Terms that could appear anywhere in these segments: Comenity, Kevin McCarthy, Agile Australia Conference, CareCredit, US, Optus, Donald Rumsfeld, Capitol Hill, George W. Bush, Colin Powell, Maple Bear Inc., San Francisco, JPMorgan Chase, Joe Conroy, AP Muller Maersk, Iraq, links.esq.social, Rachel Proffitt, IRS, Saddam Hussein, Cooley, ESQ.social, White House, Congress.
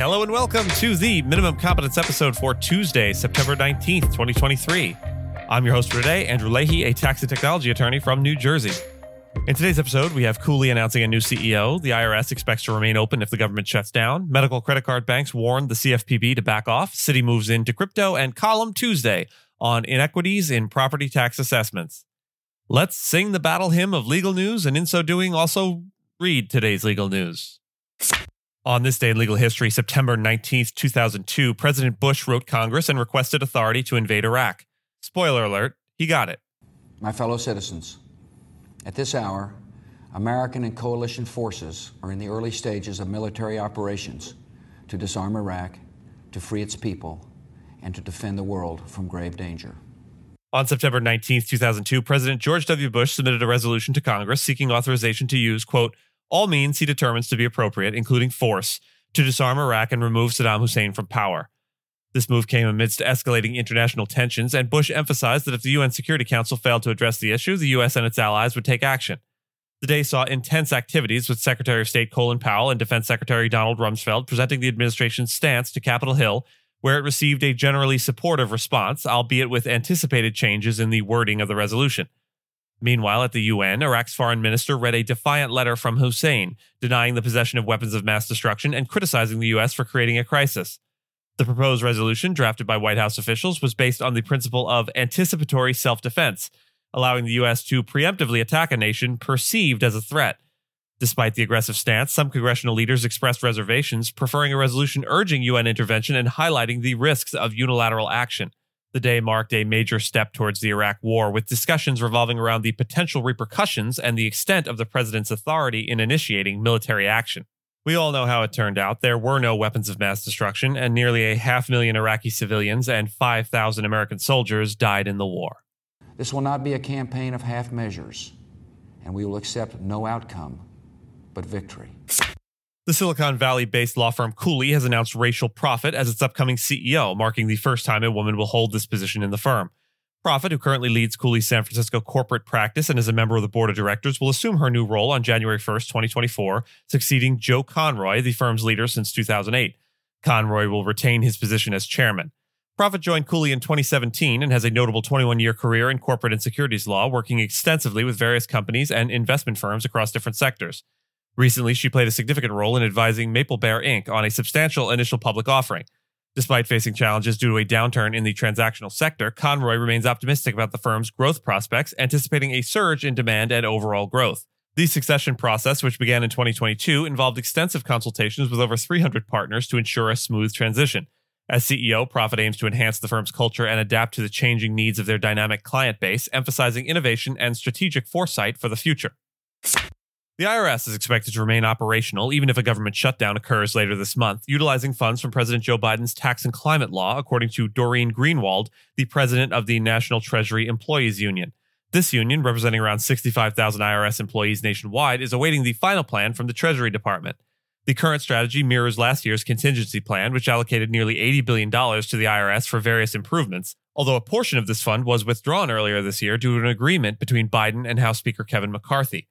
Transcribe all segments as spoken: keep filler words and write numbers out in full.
Hello and welcome to the Minimum Competence episode for Tuesday, September nineteenth, twenty twenty-three. I'm your host for today, Andrew Leahy, a tax and technology attorney from New Jersey. In today's episode, we have Cooley announcing a new C E O. The I R S expects to remain open if the government shuts down. Medical credit card banks warn the C F P B to back off. Citi moves into crypto and Column Tuesday on inequities in property tax assessments. Let's sing the battle hymn of legal news and in so doing also read today's legal news. On this day in legal history, September nineteenth, two thousand two, President Bush wrote Congress and requested authority to invade Iraq. Spoiler alert, he got it. My fellow citizens, at this hour, American and coalition forces are in the early stages of military operations to disarm Iraq, to free its people, and to defend the world from grave danger. On September nineteenth, two thousand two, President George W. Bush submitted a resolution to Congress seeking authorization to use, quote, all means he determines to be appropriate, including force, to disarm Iraq and remove Saddam Hussein from power. This move came amidst escalating international tensions, and Bush emphasized that if the U N Security Council failed to address the issue, the U S and its allies would take action. The day saw intense activities with Secretary of State Colin Powell and Defense Secretary Donald Rumsfeld presenting the administration's stance to Capitol Hill, where it received a generally supportive response, albeit with anticipated changes in the wording of the resolution. Meanwhile, at the U N, Iraq's foreign minister read a defiant letter from Hussein, denying the possession of weapons of mass destruction and criticizing the U S for creating a crisis. The proposed resolution, drafted by White House officials, was based on the principle of anticipatory self-defense, allowing the U S to preemptively attack a nation perceived as a threat. Despite the aggressive stance, some congressional leaders expressed reservations, preferring a resolution urging U N intervention and highlighting the risks of unilateral action. The day marked a major step towards the Iraq war, with discussions revolving around the potential repercussions and the extent of the president's authority in initiating military action. We all know how it turned out. There were no weapons of mass destruction, and nearly a half million Iraqi civilians and five thousand American soldiers died in the war. This will not be a campaign of half measures, and we will accept no outcome but victory. The Silicon Valley-based law firm Cooley has announced Rachel Proffitt as its upcoming C E O, marking the first time a woman will hold this position in the firm. Proffitt, who currently leads Cooley's San Francisco corporate practice and is a member of the board of directors, will assume her new role on January first, twenty twenty-four, succeeding Joe Conroy, the firm's leader since two thousand eight. Conroy will retain his position as chairman. Proffitt joined Cooley in twenty seventeen and has a notable twenty-one-year career in corporate and securities law, working extensively with various companies and investment firms across different sectors. Recently, she played a significant role in advising Maple Bear Incorporated on a substantial initial public offering. Despite facing challenges due to a downturn in the transactional sector, Conroy remains optimistic about the firm's growth prospects, anticipating a surge in demand and overall growth. The succession process, which began in twenty twenty-two, involved extensive consultations with over three hundred partners to ensure a smooth transition. As C E O, Proffitt aims to enhance the firm's culture and adapt to the changing needs of their dynamic client base, emphasizing innovation and strategic foresight for the future. The I R S is expected to remain operational even if a government shutdown occurs later this month, utilizing funds from President Joe Biden's tax and climate law, according to Doreen Greenwald, the president of the National Treasury Employees Union. This union, representing around sixty-five thousand I R S employees nationwide, is awaiting the final plan from the Treasury Department. The current strategy mirrors last year's contingency plan, which allocated nearly eighty billion dollars to the I R S for various improvements, although a portion of this fund was withdrawn earlier this year due to an agreement between Biden and House Speaker Kevin McCarthy.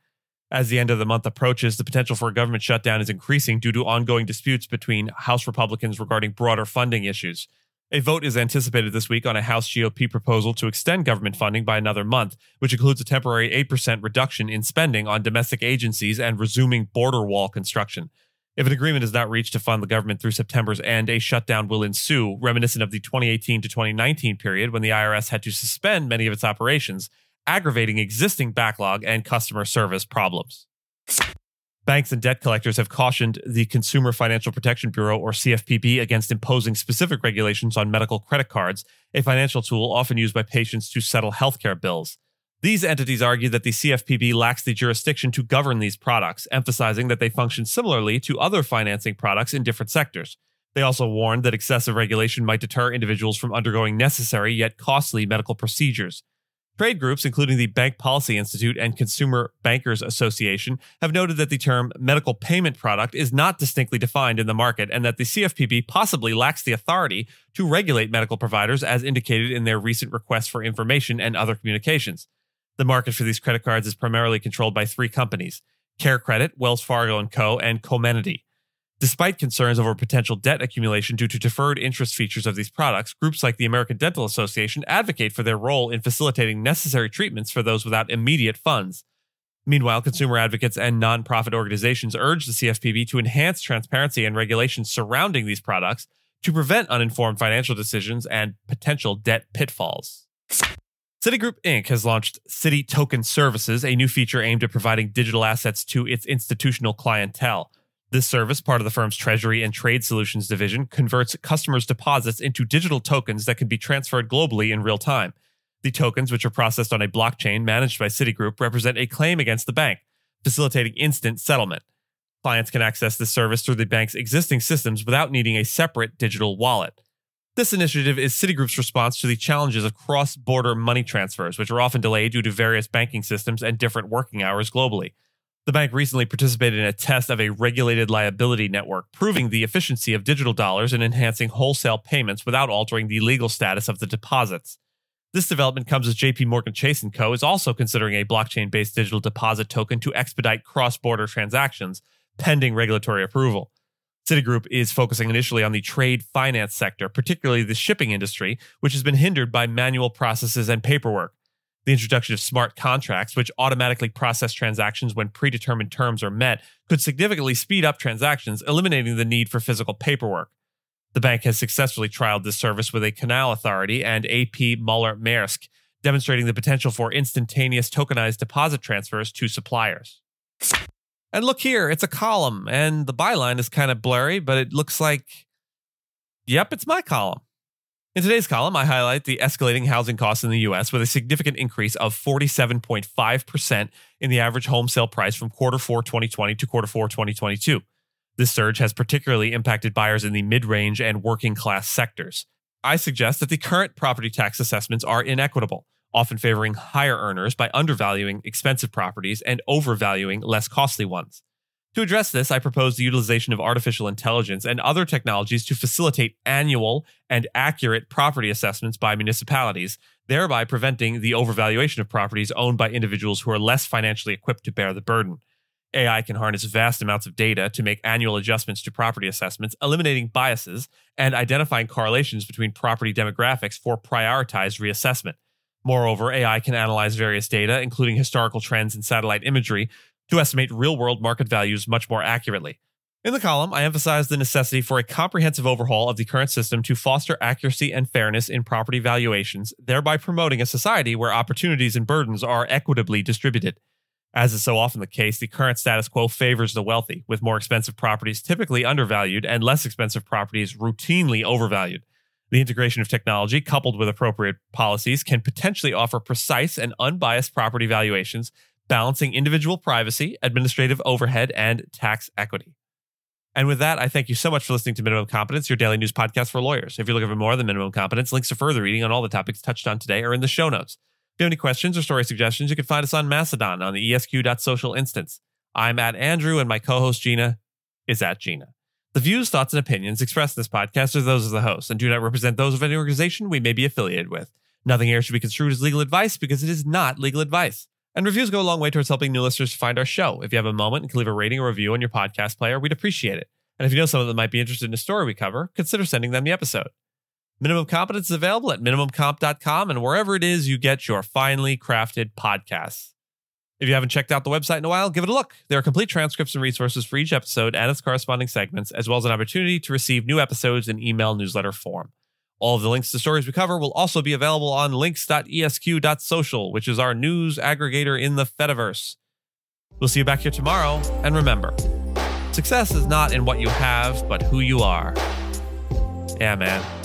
As the end of the month approaches, the potential for a government shutdown is increasing due to ongoing disputes between House Republicans regarding broader funding issues. A vote is anticipated this week on a House G O P proposal to extend government funding by another month, which includes a temporary eight percent reduction in spending on domestic agencies and resuming border wall construction. If an agreement is not reached to fund the government through September's end, a shutdown will ensue, reminiscent of the twenty eighteen to twenty nineteen period when the I R S had to suspend many of its operations, aggravating existing backlog and customer service problems. Banks and debt collectors have cautioned the Consumer Financial Protection Bureau, or C F P B, against imposing specific regulations on medical credit cards, a financial tool often used by patients to settle healthcare bills. These entities argue that the C F P B lacks the jurisdiction to govern these products, emphasizing that they function similarly to other financing products in different sectors. They also warned that excessive regulation might deter individuals from undergoing necessary yet costly medical procedures. Trade groups, including the Bank Policy Institute and Consumer Bankers Association, have noted that the term medical payment product is not distinctly defined in the market and that the C F P B possibly lacks the authority to regulate medical providers as indicated in their recent request for information and other communications. The market for these credit cards is primarily controlled by three companies: CareCredit, Wells Fargo and Co., and Comenity. Despite concerns over potential debt accumulation due to deferred interest features of these products, groups like the American Dental Association advocate for their role in facilitating necessary treatments for those without immediate funds. Meanwhile, consumer advocates and nonprofit organizations urge the C F P B to enhance transparency and regulations surrounding these products to prevent uninformed financial decisions and potential debt pitfalls. Citigroup Incorporated has launched Citi Token Services, a new feature aimed at providing digital assets to its institutional clientele. This service, part of the firm's Treasury and Trade Solutions division, converts customers' deposits into digital tokens that can be transferred globally in real time. The tokens, which are processed on a blockchain managed by Citigroup, represent a claim against the bank, facilitating instant settlement. Clients can access this service through the bank's existing systems without needing a separate digital wallet. This initiative is Citigroup's response to the challenges of cross-border money transfers, which are often delayed due to various banking systems and different working hours globally. The bank recently participated in a test of a regulated liability network, proving the efficiency of digital dollars in enhancing wholesale payments without altering the legal status of the deposits. This development comes as J P Morgan Chase and Co. is also considering a blockchain-based digital deposit token to expedite cross-border transactions, pending regulatory approval. Citigroup is focusing initially on the trade finance sector, particularly the shipping industry, which has been hindered by manual processes and paperwork. The introduction of smart contracts, which automatically process transactions when predetermined terms are met, could significantly speed up transactions, eliminating the need for physical paperwork. The bank has successfully trialed this service with a canal authority and A P Muller Maersk, demonstrating the potential for instantaneous tokenized deposit transfers to suppliers. And look here, it's a column, and the byline is kind of blurry, but it looks like, yep, it's my column. In today's column, I highlight the escalating housing costs in the U S with a significant increase of forty-seven point five percent in the average home sale price from quarter four twenty twenty to quarter four twenty twenty-two. This surge has particularly impacted buyers in the mid-range and working-class sectors. I suggest that the current property tax assessments are inequitable, often favoring higher earners by undervaluing expensive properties and overvaluing less costly ones. To address this, I propose the utilization of artificial intelligence and other technologies to facilitate annual and accurate property assessments by municipalities, thereby preventing the overvaluation of properties owned by individuals who are less financially equipped to bear the burden. A I can harness vast amounts of data to make annual adjustments to property assessments, eliminating biases and identifying correlations between property demographics for prioritized reassessment. Moreover, A I can analyze various data, including historical trends and satellite imagery, to estimate real-world market values much more accurately. In the column, I emphasize the necessity for a comprehensive overhaul of the current system to foster accuracy and fairness in property valuations, thereby promoting a society where opportunities and burdens are equitably distributed. As is so often the case, the current status quo favors the wealthy, with more expensive properties typically undervalued and less expensive properties routinely overvalued. The integration of technology, coupled with appropriate policies, can potentially offer precise and unbiased property valuations, balancing individual privacy, administrative overhead, and tax equity. And with that, I thank you so much for listening to Minimum Competence, your daily news podcast for lawyers. If you're looking for more than Minimum Competence, links to further reading on all the topics touched on today are in the show notes. If you have any questions or story suggestions, you can find us on Mastodon on the E S Q dot social instance. I'm at Andrew, and my co-host Gina is at Gina. The views, thoughts, and opinions expressed in this podcast are those of the host and do not represent those of any organization we may be affiliated with. Nothing here should be construed as legal advice because it is not legal advice. And reviews go a long way towards helping new listeners find our show. If you have a moment and can leave a rating or review on your podcast player, we'd appreciate it. And if you know someone that might be interested in a story we cover, consider sending them the episode. Minimum Competence is available at minimum comp dot com and wherever it is you get your finely crafted podcasts. If you haven't checked out the website in a while, give it a look. There are complete transcripts and resources for each episode and its corresponding segments, as well as an opportunity to receive new episodes in email newsletter form. All of the links to stories we cover will also be available on links dot E S Q dot social, which is our news aggregator in the Fediverse. We'll see you back here tomorrow, and remember, success is not in what you have, but who you are. Yeah, man.